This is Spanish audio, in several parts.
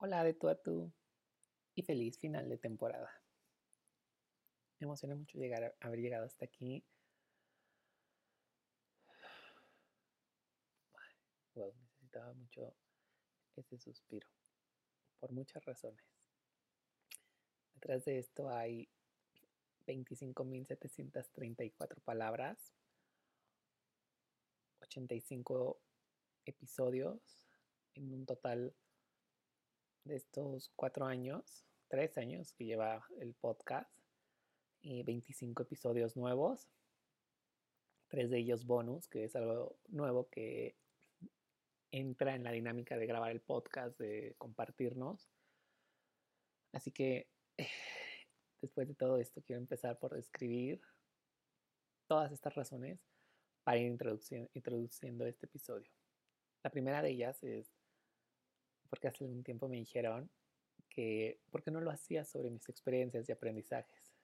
Hola de tú a tú y feliz final de temporada. Me emociona mucho haber llegado hasta aquí. Wow, necesitaba mucho ese suspiro, por muchas razones. Detrás de esto hay 25,734 palabras, 85 episodios, en un total de estos 3 años que lleva el podcast, 25 episodios nuevos, 3 de ellos bonus, que es algo nuevo que entra en la dinámica de grabar el podcast, de compartirnos. Así que después de todo esto quiero empezar por describir todas estas razones para ir introduciendo este episodio. La primera de ellas es porque hace algún tiempo me dijeron que ¿por qué no lo hacía sobre mis experiencias y aprendizajes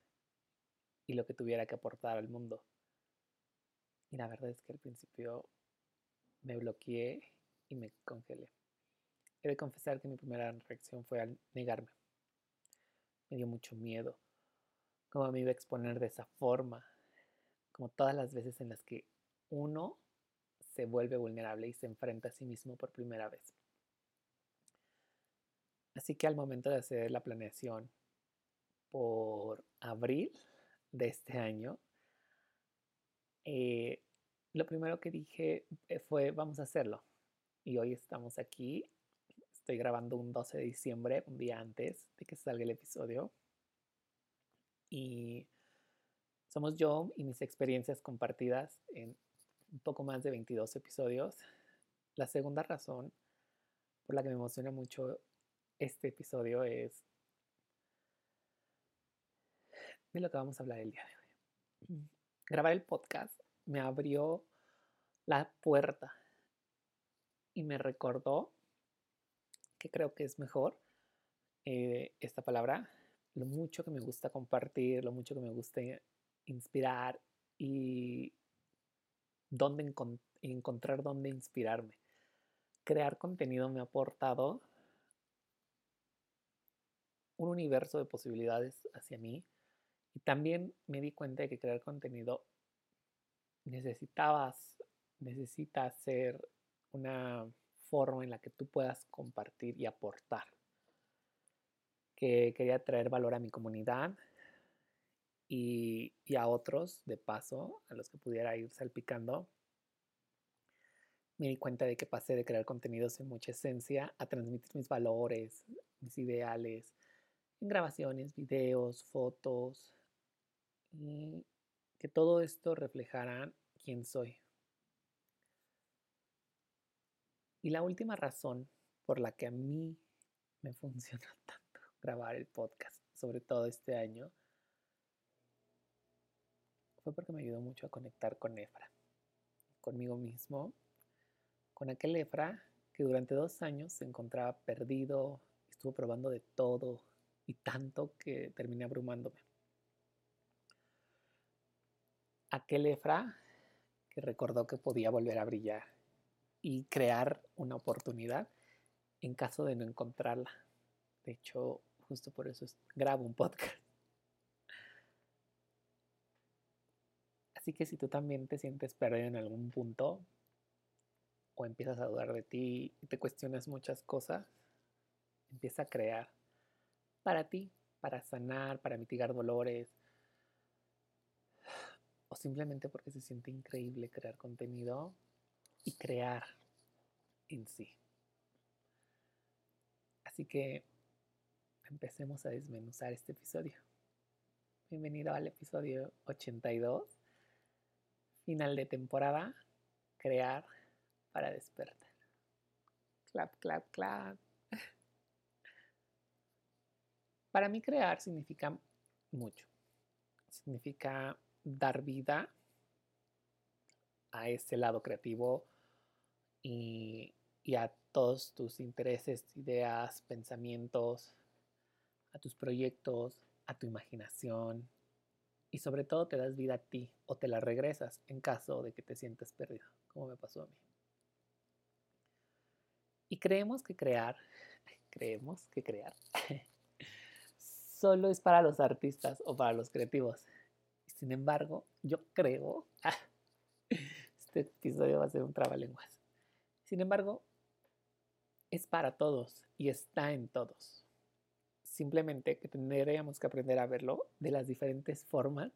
y lo que tuviera que aportar al mundo? Y la verdad es que al principio me bloqueé y me congelé. He de confesar que mi primera reacción fue al negarme. Me dio mucho miedo. ¿Cómo me iba a exponer de esa forma? Como todas las veces en las que uno se vuelve vulnerable y se enfrenta a sí mismo por primera vez. Así que al momento de hacer la planeación por abril de este año, lo primero que dije fue, vamos a hacerlo. Y hoy estamos aquí, estoy grabando un 12 de diciembre, un día antes de que salga el episodio. Y somos yo y mis experiencias compartidas en un poco más de 22 episodios. La segunda razón por la que me emociona mucho este episodio es de lo que vamos a hablar el día de hoy. Grabar el podcast me abrió la puerta y me recordó que creo que es mejor esta palabra, lo mucho que me gusta compartir, lo mucho que me gusta inspirar y dónde encontrar dónde inspirarme. Crear contenido me ha aportado un universo de posibilidades hacia mí y también me di cuenta de que crear contenido necesita ser una forma en la que tú puedas compartir y aportar. Que quería traer valor a mi comunidad y a otros, de paso, a los que pudiera ir salpicando. Me di cuenta de que pasé de crear contenidos sin mucha esencia a transmitir mis valores, mis ideales, en grabaciones, videos, fotos, y que todo esto reflejara quién soy. Y la última razón por la que a mí me funciona tanto grabar el podcast, sobre todo este año, fue porque me ayudó mucho a conectar con Efra, conmigo mismo, con aquel Efra que durante 2 años se encontraba perdido, estuvo probando de todo y tanto que terminé abrumándome. Aquel Efra que recordó que podía volver a brillar y crear una oportunidad en caso de no encontrarla. De hecho, justo por eso grabo un podcast. Así que si tú también te sientes perdido en algún punto o empiezas a dudar de ti y te cuestionas muchas cosas, empieza a crear para ti, para sanar, para mitigar dolores, o simplemente porque se siente increíble crear contenido y crear en sí. Así que empecemos a desmenuzar este episodio. Bienvenido al episodio 82, final de temporada, crear para despertar. Clap, clap, clap. Para mí crear significa mucho. Significa dar vida a ese lado creativo y a todos tus intereses, ideas, pensamientos, a tus proyectos, a tu imaginación. Y sobre todo te das vida a ti o te la regresas en caso de que te sientas perdido, como me pasó a mí. Y creemos que crear solo es para los artistas o para los creativos. Sin embargo, yo creo... este episodio va a ser un trabalenguas. Sin embargo, es para todos y está en todos. Simplemente que tendríamos que aprender a verlo de las diferentes formas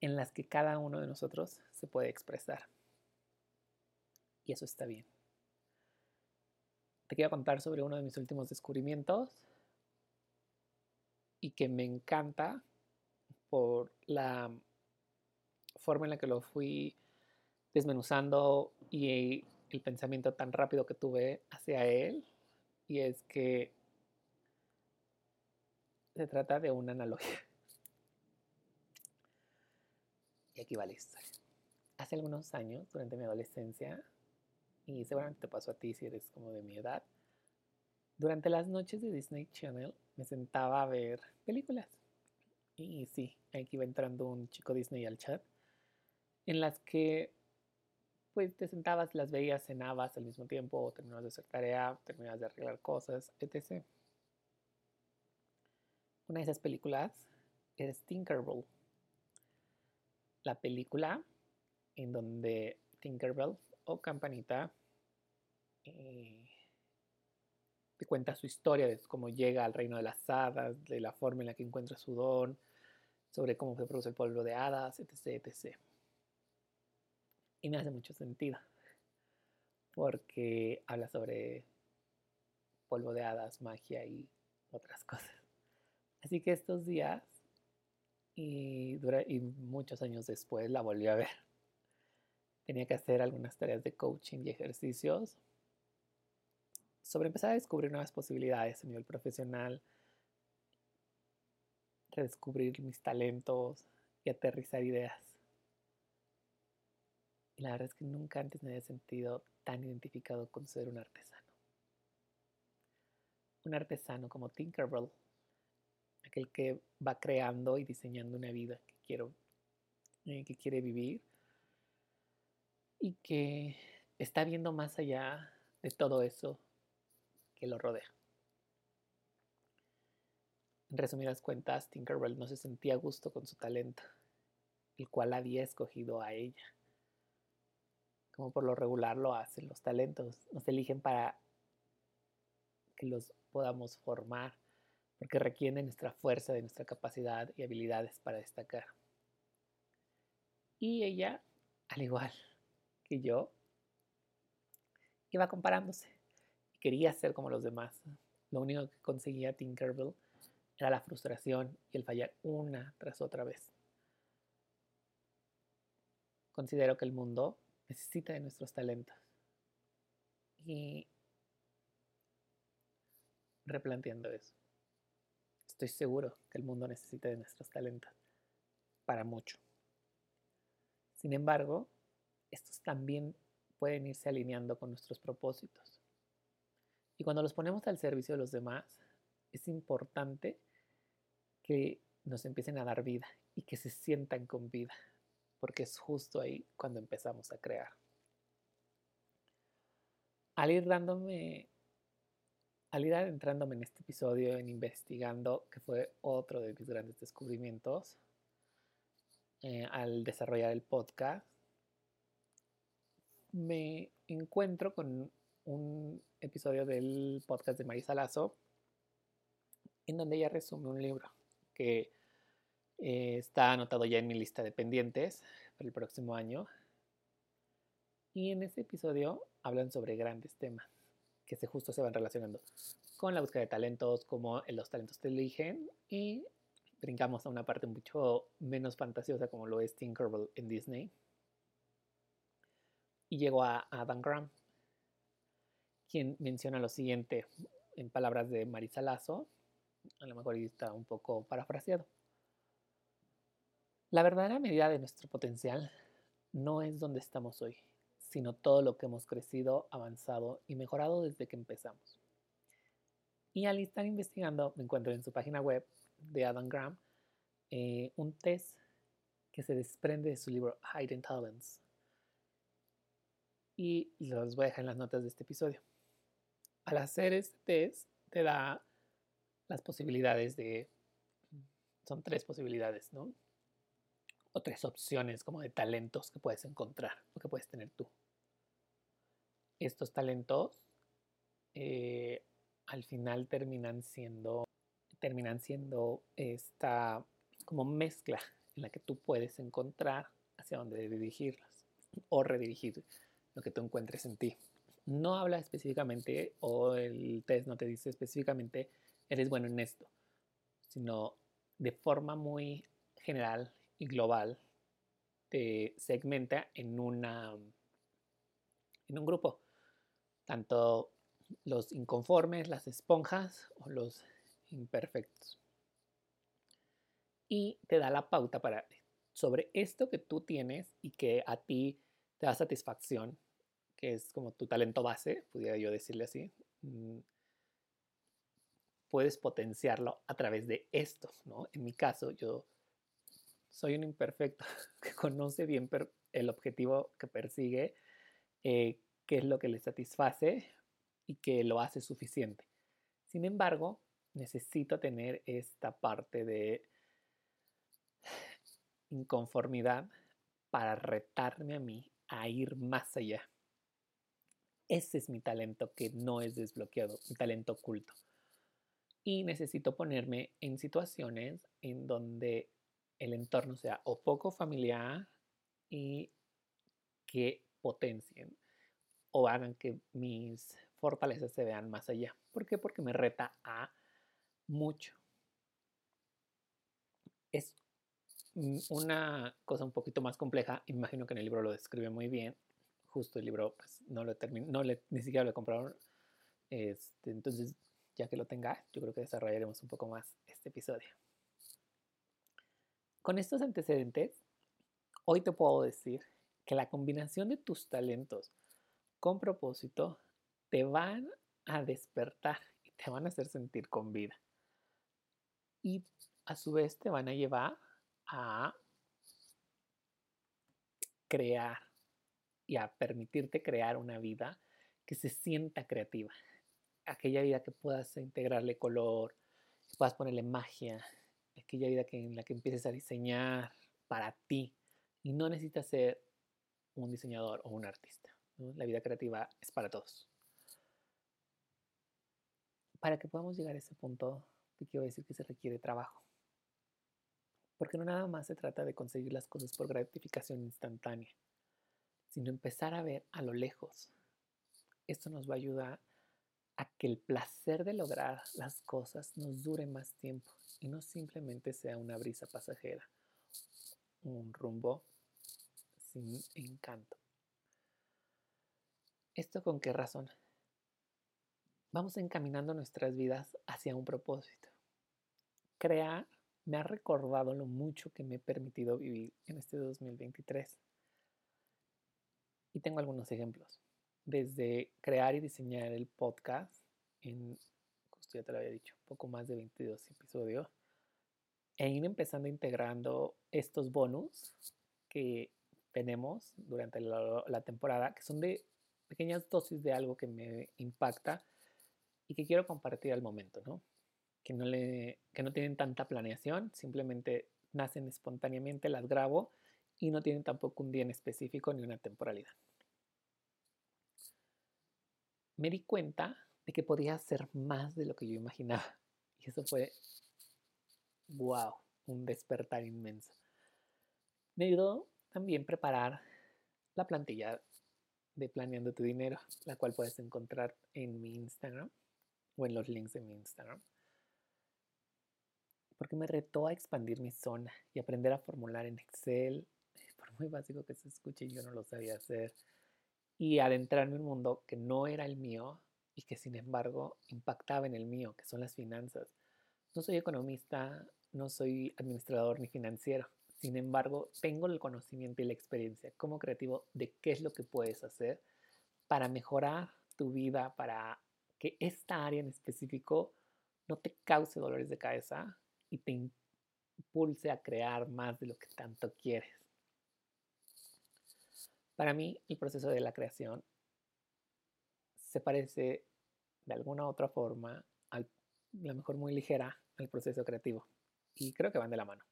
en las que cada uno de nosotros se puede expresar. Y eso está bien. Te quiero contar sobre uno de mis últimos descubrimientos y que me encanta por la forma en la que lo fui desmenuzando y el pensamiento tan rápido que tuve hacia él. Y es que se trata de una analogía. Y aquí va la historia. Hace algunos años, durante mi adolescencia, y seguramente te pasó a ti si eres como de mi edad, durante las noches de Disney Channel me sentaba a ver películas. Y sí, aquí va entrando un chico Disney al chat, en las que pues te sentabas, las veías, cenabas al mismo tiempo, terminabas de hacer tarea, terminabas de arreglar cosas, etc. Una de esas películas es Tinkerbell. La película en donde Tinkerbell o Campanita te cuenta su historia de cómo llega al reino de las hadas, de la forma en la que encuentra su don, sobre cómo se produce el polvo de hadas, etc., etc. Y me hace mucho sentido, porque habla sobre polvo de hadas, magia y otras cosas. Así que estos días, y muchos años después, la volví a ver. Tenía que hacer algunas tareas de coaching y ejercicios sobre empezar a descubrir nuevas posibilidades a nivel profesional, redescubrir mis talentos y aterrizar ideas. Y la verdad es que nunca antes me había sentido tan identificado con ser un artesano. Un artesano como Tinkerbell, aquel que va creando y diseñando una vida que quiere vivir y que está viendo más allá de todo eso que lo rodea. En resumidas cuentas, Tinkerbell no se sentía a gusto con su talento, el cual había escogido a ella. Como por lo regular lo hacen los talentos, nos eligen para que los podamos formar, porque requieren de nuestra fuerza, de nuestra capacidad y habilidades para destacar. Y ella, al igual que yo, iba comparándose y quería ser como los demás. Lo único que conseguía Tinkerbell era la frustración y el fallar una tras otra vez. Considero que el mundo necesita de nuestros talentos. Y replanteando eso, estoy seguro que el mundo necesita de nuestros talentos para mucho. Sin embargo, estos también pueden irse alineando con nuestros propósitos. Y cuando los ponemos al servicio de los demás, es importante que nos empiecen a dar vida y que se sientan con vida, porque es justo ahí cuando empezamos a crear. Al ir adentrándome en este episodio, en investigando, que fue otro de mis grandes descubrimientos, al desarrollar el podcast, me encuentro con un episodio del podcast de Marisa Lazo, en donde ella resume un libro que está anotado ya en mi lista de pendientes para el próximo año. Y en ese episodio hablan sobre grandes temas que justo se van relacionando con la búsqueda de talentos, cómo los talentos te eligen, y brincamos a una parte mucho menos fantasiosa como lo es Tinkerbell en Disney. Y llegó a Adam Grant, quien menciona lo siguiente en palabras de Marisa Lazo, a lo mejor está un poco parafraseado. La verdadera medida de nuestro potencial no es donde estamos hoy, sino todo lo que hemos crecido, avanzado y mejorado desde que empezamos. Y al estar investigando, me encuentro en su página web de Adam Grant un test que se desprende de su libro Hidden Talents. Y los voy a dejar en las notas de este episodio. Al hacer este test, te da las posibilidades de... Son 3 posibilidades, ¿no? O 3 opciones como de talentos que puedes encontrar o que puedes tener tú. Estos talentos... al final terminan siendo esta como mezcla en la que tú puedes encontrar hacia dónde dirigirlas o redirigir lo que tú encuentres en ti. No habla específicamente, o el test no te dice específicamente, eres bueno en esto, sino de forma muy general y global te segmenta en un grupo, tanto los inconformes, las esponjas o los imperfectos. Y te da la pauta para sobre esto que tú tienes y que a ti te da satisfacción, que es como tu talento base, pudiera yo decirle así. Puedes potenciarlo a través de esto, ¿no? En mi caso, yo soy un imperfecto que conoce bien el objetivo que persigue, qué es lo que le satisface y que lo hace suficiente. Sin embargo, necesito tener esta parte de inconformidad para retarme a mí a ir más allá. Ese es mi talento que no es desbloqueado, mi talento oculto. Y necesito ponerme en situaciones en donde el entorno sea o poco familiar y que potencien o hagan que mis fortalezas se vean más allá. ¿Por qué? Porque me reta a mucho. Es una cosa un poquito más compleja. Imagino que en el libro lo describe muy bien. Justo el libro, pues, no lo terminé, ni siquiera lo he comprado. Entonces, ya que lo tenga, yo creo que desarrollaremos un poco más este episodio. Con estos antecedentes, hoy te puedo decir que la combinación de tus talentos con propósito te van a despertar y te van a hacer sentir con vida. Y a su vez te van a llevar a crear y a permitirte crear una vida que se sienta creativa. Aquella vida que puedas integrarle color, que puedas ponerle magia. Aquella vida en la que empieces a diseñar para ti. Y no necesitas ser un diseñador o un artista, ¿no? La vida creativa es para todos. Para que podamos llegar a ese punto, te quiero decir que se requiere trabajo. Porque no nada más se trata de conseguir las cosas por gratificación instantánea, sino empezar a ver a lo lejos. Esto nos va a ayudar a que el placer de lograr las cosas nos dure más tiempo y no simplemente sea una brisa pasajera, un rumbo sin encanto. ¿Esto con qué razón? Vamos encaminando nuestras vidas hacia un propósito. Crear me ha recordado lo mucho que me he permitido vivir en este 2023. Y tengo algunos ejemplos. Desde crear y diseñar el podcast, justo ya te lo había dicho, poco más de 22 episodios, e ir empezando integrando estos bonus que tenemos durante la temporada, que son de pequeñas dosis de algo que me impacta y que quiero compartir al momento, ¿no? Que no tienen tanta planeación, simplemente nacen espontáneamente, las grabo y no tienen tampoco un día en específico ni una temporalidad. Me di cuenta de que podía hacer más de lo que yo imaginaba y eso fue, wow, un despertar inmenso. Me ayudó también preparar la plantilla de Planeando tu Dinero, la cual puedes encontrar en mi Instagram, o en los links de mi Instagram, porque me retó a expandir mi zona y aprender a formular en Excel, por muy básico que se escuche, yo no lo sabía hacer, y adentrarme en un mundo que no era el mío y que sin embargo impactaba en el mío, que son las finanzas. No soy economista, no soy administrador ni financiero, Sin embargo, tengo el conocimiento y la experiencia como creativo de qué es lo que puedes hacer para mejorar tu vida, para que esta área en específico no te cause dolores de cabeza y te impulse a crear más de lo que tanto quieres. Para mí, el proceso de la creación se parece de alguna u otra forma, a lo mejor muy ligera, al proceso creativo. Y creo que van de la mano.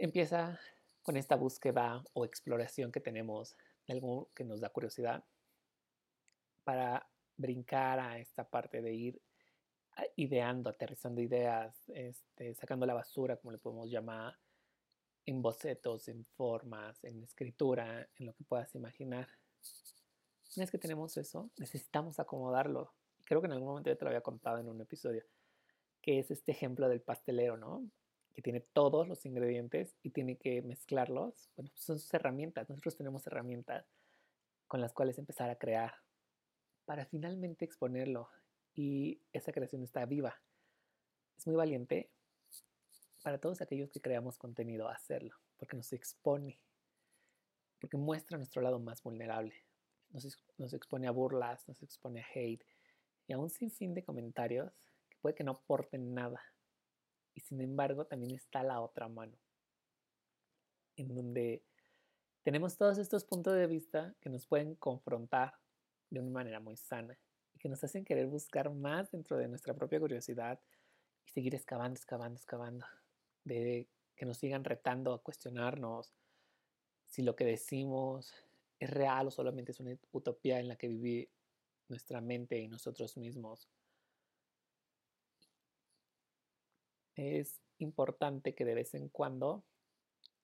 Empieza con esta búsqueda o exploración que tenemos de algo que nos da curiosidad para brincar a esta parte de ir ideando, aterrizando ideas, sacando la basura, como le podemos llamar, en bocetos, en formas, en escritura, en lo que puedas imaginar. Una vez que tenemos eso, necesitamos acomodarlo. Creo que en algún momento yo te lo había contado en un episodio, que es este ejemplo del pastelero, ¿no? Que tiene todos los ingredientes y tiene que mezclarlos. Bueno, son sus herramientas. Nosotros tenemos herramientas con las cuales empezar a crear para finalmente exponerlo. Y esa creación está viva. Es muy valiente para todos aquellos que creamos contenido hacerlo, porque nos expone, porque muestra nuestro lado más vulnerable. Nos expone a burlas, nos expone a hate y a un sinfín de comentarios que puede que no aporten nada. Y sin embargo, también está la otra mano, en donde tenemos todos estos puntos de vista que nos pueden confrontar de una manera muy sana y que nos hacen querer buscar más dentro de nuestra propia curiosidad y seguir excavando, de que nos sigan retando a cuestionarnos si lo que decimos es real o solamente es una utopía en la que vive nuestra mente y nosotros mismos. Es importante que de vez en cuando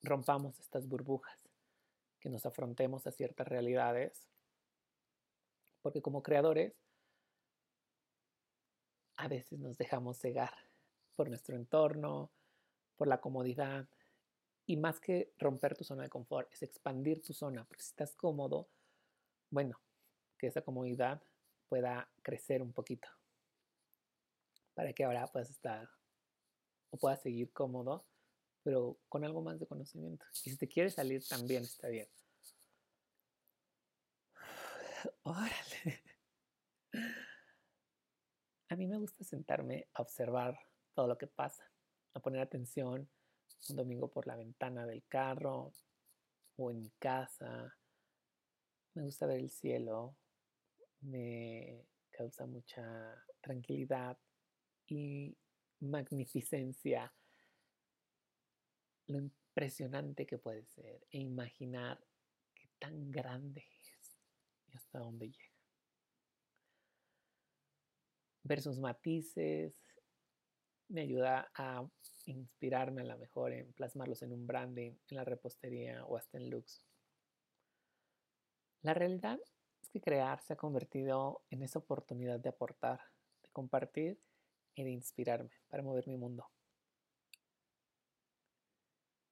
rompamos estas burbujas, que nos afrontemos a ciertas realidades, porque como creadores a veces nos dejamos cegar por nuestro entorno, por la comodidad. Y más que romper tu zona de confort, es expandir tu zona. Porque si estás cómodo, bueno, que esa comodidad pueda crecer un poquito. Para que ahora puedas estar o puedas seguir cómodo, pero con algo más de conocimiento. Y si te quieres salir también está bien. ¡Órale! A mí me gusta sentarme a observar todo lo que pasa, a poner atención un domingo por la ventana del carro o en mi casa. Me gusta ver el cielo, me causa mucha tranquilidad y magnificencia lo impresionante que puede ser e imaginar qué tan grande es y hasta dónde llega. Ver sus matices me ayuda a inspirarme a lo mejor en plasmarlos en un branding, en la repostería o hasta en looks. La realidad es que crear se ha convertido en esa oportunidad de aportar, de compartir y de inspirarme para mover mi mundo.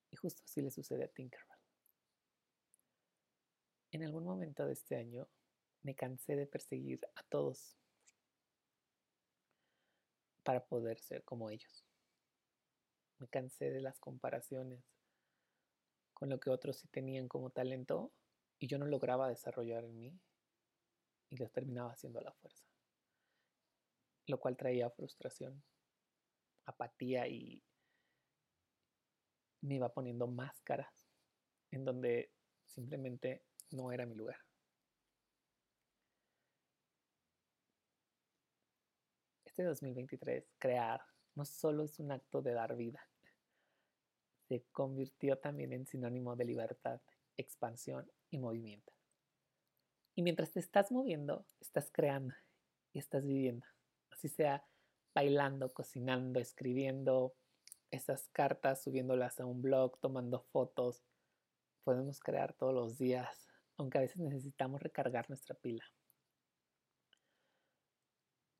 Y justo así le sucede a Tinkerbell. En algún momento de este año me cansé de perseguir a todos para poder ser como ellos. Me cansé de las comparaciones con lo que otros sí tenían como talento y yo no lograba desarrollar en mí y los terminaba haciendo a la fuerza, lo cual traía frustración, apatía y me iba poniendo máscaras en donde simplemente no era mi lugar. Este 2023, crear no solo es un acto de dar vida, se convirtió también en sinónimo de libertad, expansión y movimiento. Y mientras te estás moviendo, estás creando y estás viviendo. Así sea bailando, cocinando, escribiendo esas cartas, subiéndolas a un blog, tomando fotos. Podemos crear todos los días, aunque a veces necesitamos recargar nuestra pila.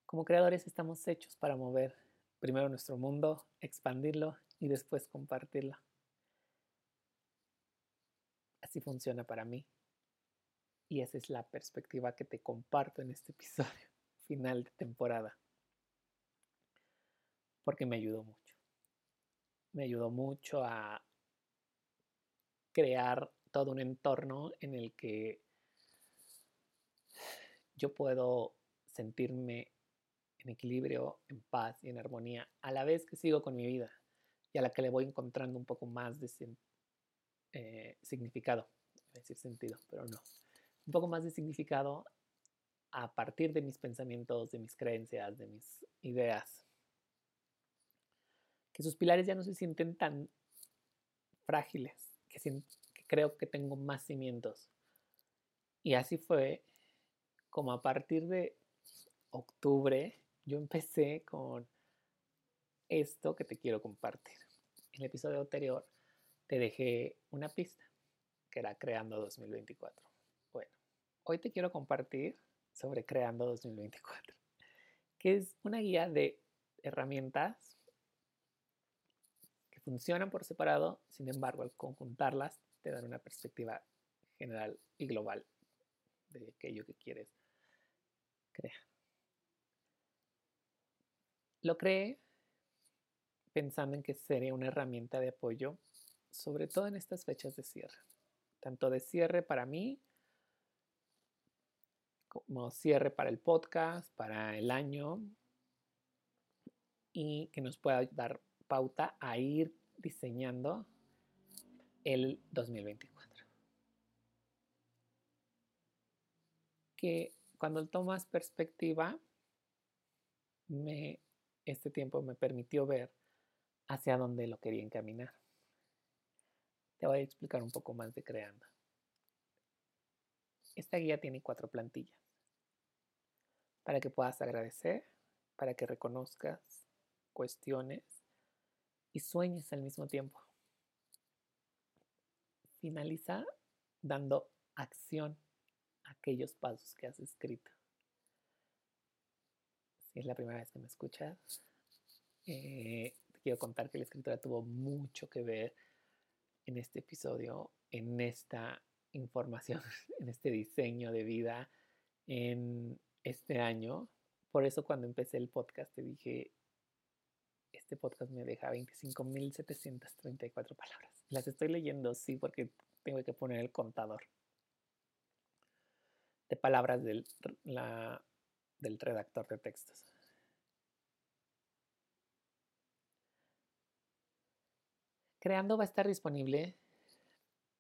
Como creadores estamos hechos para mover primero nuestro mundo, expandirlo y después compartirlo. Así funciona para mí. Y esa es la perspectiva que te comparto en este episodio final de temporada. Porque me ayudó mucho. Me ayudó mucho a crear todo un entorno en el que yo puedo sentirme en equilibrio, en paz y en armonía, a la vez que sigo con mi vida y a la que le voy encontrando un poco más de significado, es decir sentido, pero no, un poco más de significado a partir de mis pensamientos, de mis creencias, de mis ideas. Que sus pilares ya no se sienten tan frágiles, que creo que tengo más cimientos. Y así fue como a partir de octubre yo empecé con esto que te quiero compartir. En el episodio anterior te dejé una pista, que era Creando 2024. Bueno, hoy te quiero compartir sobre Creando 2024, que es una guía de herramientas que funcionan por separado, sin embargo, al conjuntarlas te dan una perspectiva general y global de aquello que quieres crear. Lo creé pensando en que sería una herramienta de apoyo, sobre todo en estas fechas de cierre. Tanto de cierre para mí, como cierre para el podcast, para el año, y que nos pueda dar pauta a ir diseñando el 2024. Que cuando tomas perspectiva, este tiempo me permitió ver hacia dónde lo quería encaminar. Te voy a explicar un poco más de Creando. Esta guía tiene 4 plantillas para que puedas agradecer, para que reconozcas, cuestiones y sueñes al mismo tiempo. Finaliza dando acción a aquellos pasos que has escrito. Si es la primera vez que me escuchas, te quiero contar que la escritura tuvo mucho que ver en este episodio, en esta información, en este diseño de vida, en este año. Por eso cuando empecé el podcast te dije, este podcast me deja 25,734 palabras. Las estoy leyendo, sí, porque tengo que poner el contador de palabras del redactor de textos. Creando va a estar disponible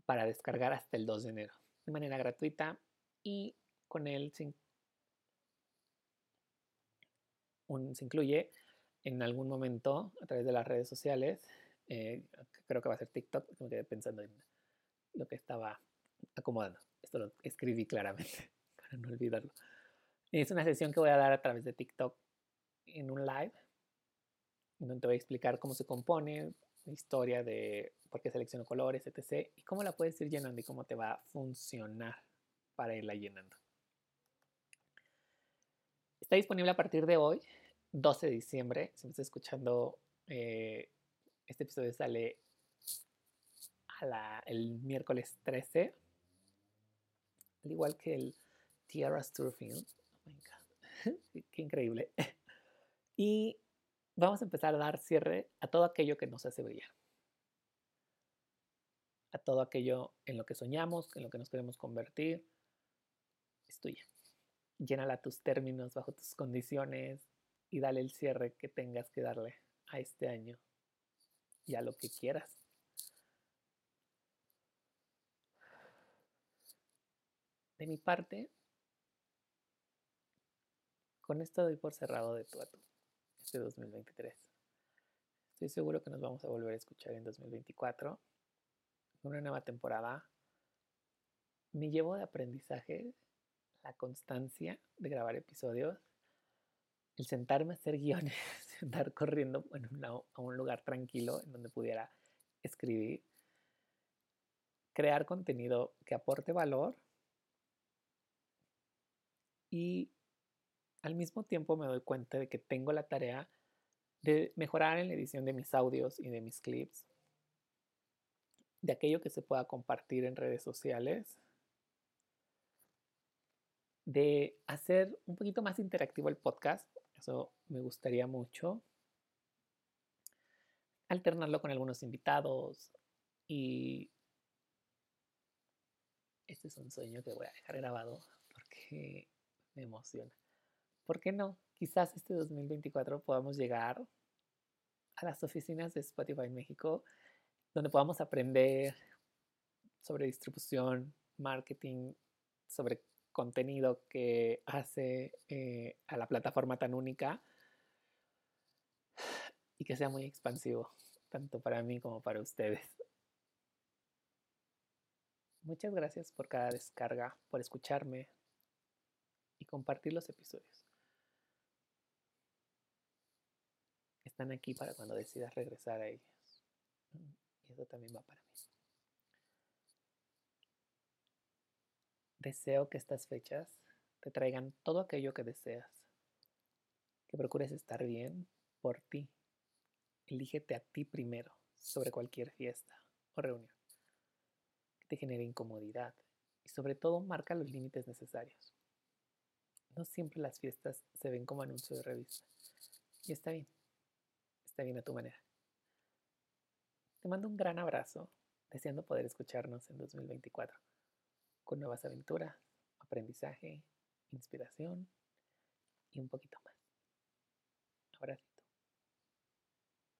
para descargar hasta el 2 de enero, de manera gratuita, y con él se incluye en algún momento a través de las redes sociales, creo que va a ser TikTok, me quedé pensando en lo que estaba acomodando, esto lo escribí claramente para no olvidarlo. Es una sesión que voy a dar a través de TikTok en un live, donde te voy a explicar cómo se compone, historia de por qué selecciono colores, etc. Y cómo la puedes ir llenando y cómo te va a funcionar para irla llenando. Está disponible a partir de hoy, 12 de diciembre. Si me estás escuchando, este episodio sale el miércoles 13. Al igual que el Tierra Films. Oh my God. Qué increíble. Y vamos a empezar a dar cierre a todo aquello que nos hace brillar. A todo aquello en lo que soñamos, en lo que nos queremos convertir. Es tuya. Llénala a tus términos, bajo tus condiciones, y dale el cierre que tengas que darle a este año y a lo que quieras. De mi parte, con esto doy por cerrado de tú a tú este 2023. Estoy seguro que nos vamos a volver a escuchar en 2024, en una nueva temporada. Me llevo de aprendizaje la constancia de grabar episodios, el sentarme a hacer guiones, andar corriendo a un lugar tranquilo en donde pudiera escribir, crear contenido que aporte valor, y al mismo tiempo me doy cuenta de que tengo la tarea de mejorar en la edición de mis audios y de mis clips, de aquello que se pueda compartir en redes sociales, de hacer un poquito más interactivo el podcast, eso me gustaría mucho, alternarlo con algunos invitados y Este es un sueño que voy a dejar grabado porque me emociona. ¿Por qué no? Quizás este 2024 podamos llegar a las oficinas de Spotify México, donde podamos aprender sobre distribución, marketing, sobre contenido que hace a la plataforma tan única, y que sea muy expansivo, tanto para mí como para ustedes. Muchas gracias por cada descarga, por escucharme y compartir los episodios. Están aquí para cuando decidas regresar a ellos. Y eso también va para mí. Deseo que estas fechas te traigan todo aquello que deseas. Que procures estar bien por ti. Elígete a ti primero sobre cualquier fiesta o reunión que te genere incomodidad. Y sobre todo, marca los límites necesarios. No siempre las fiestas se ven como anuncio de revista. Y está bien a tu manera. Te mando un gran abrazo, deseando poder escucharnos en 2024. Con nuevas aventuras, aprendizaje, inspiración y un poquito más. Abrazo.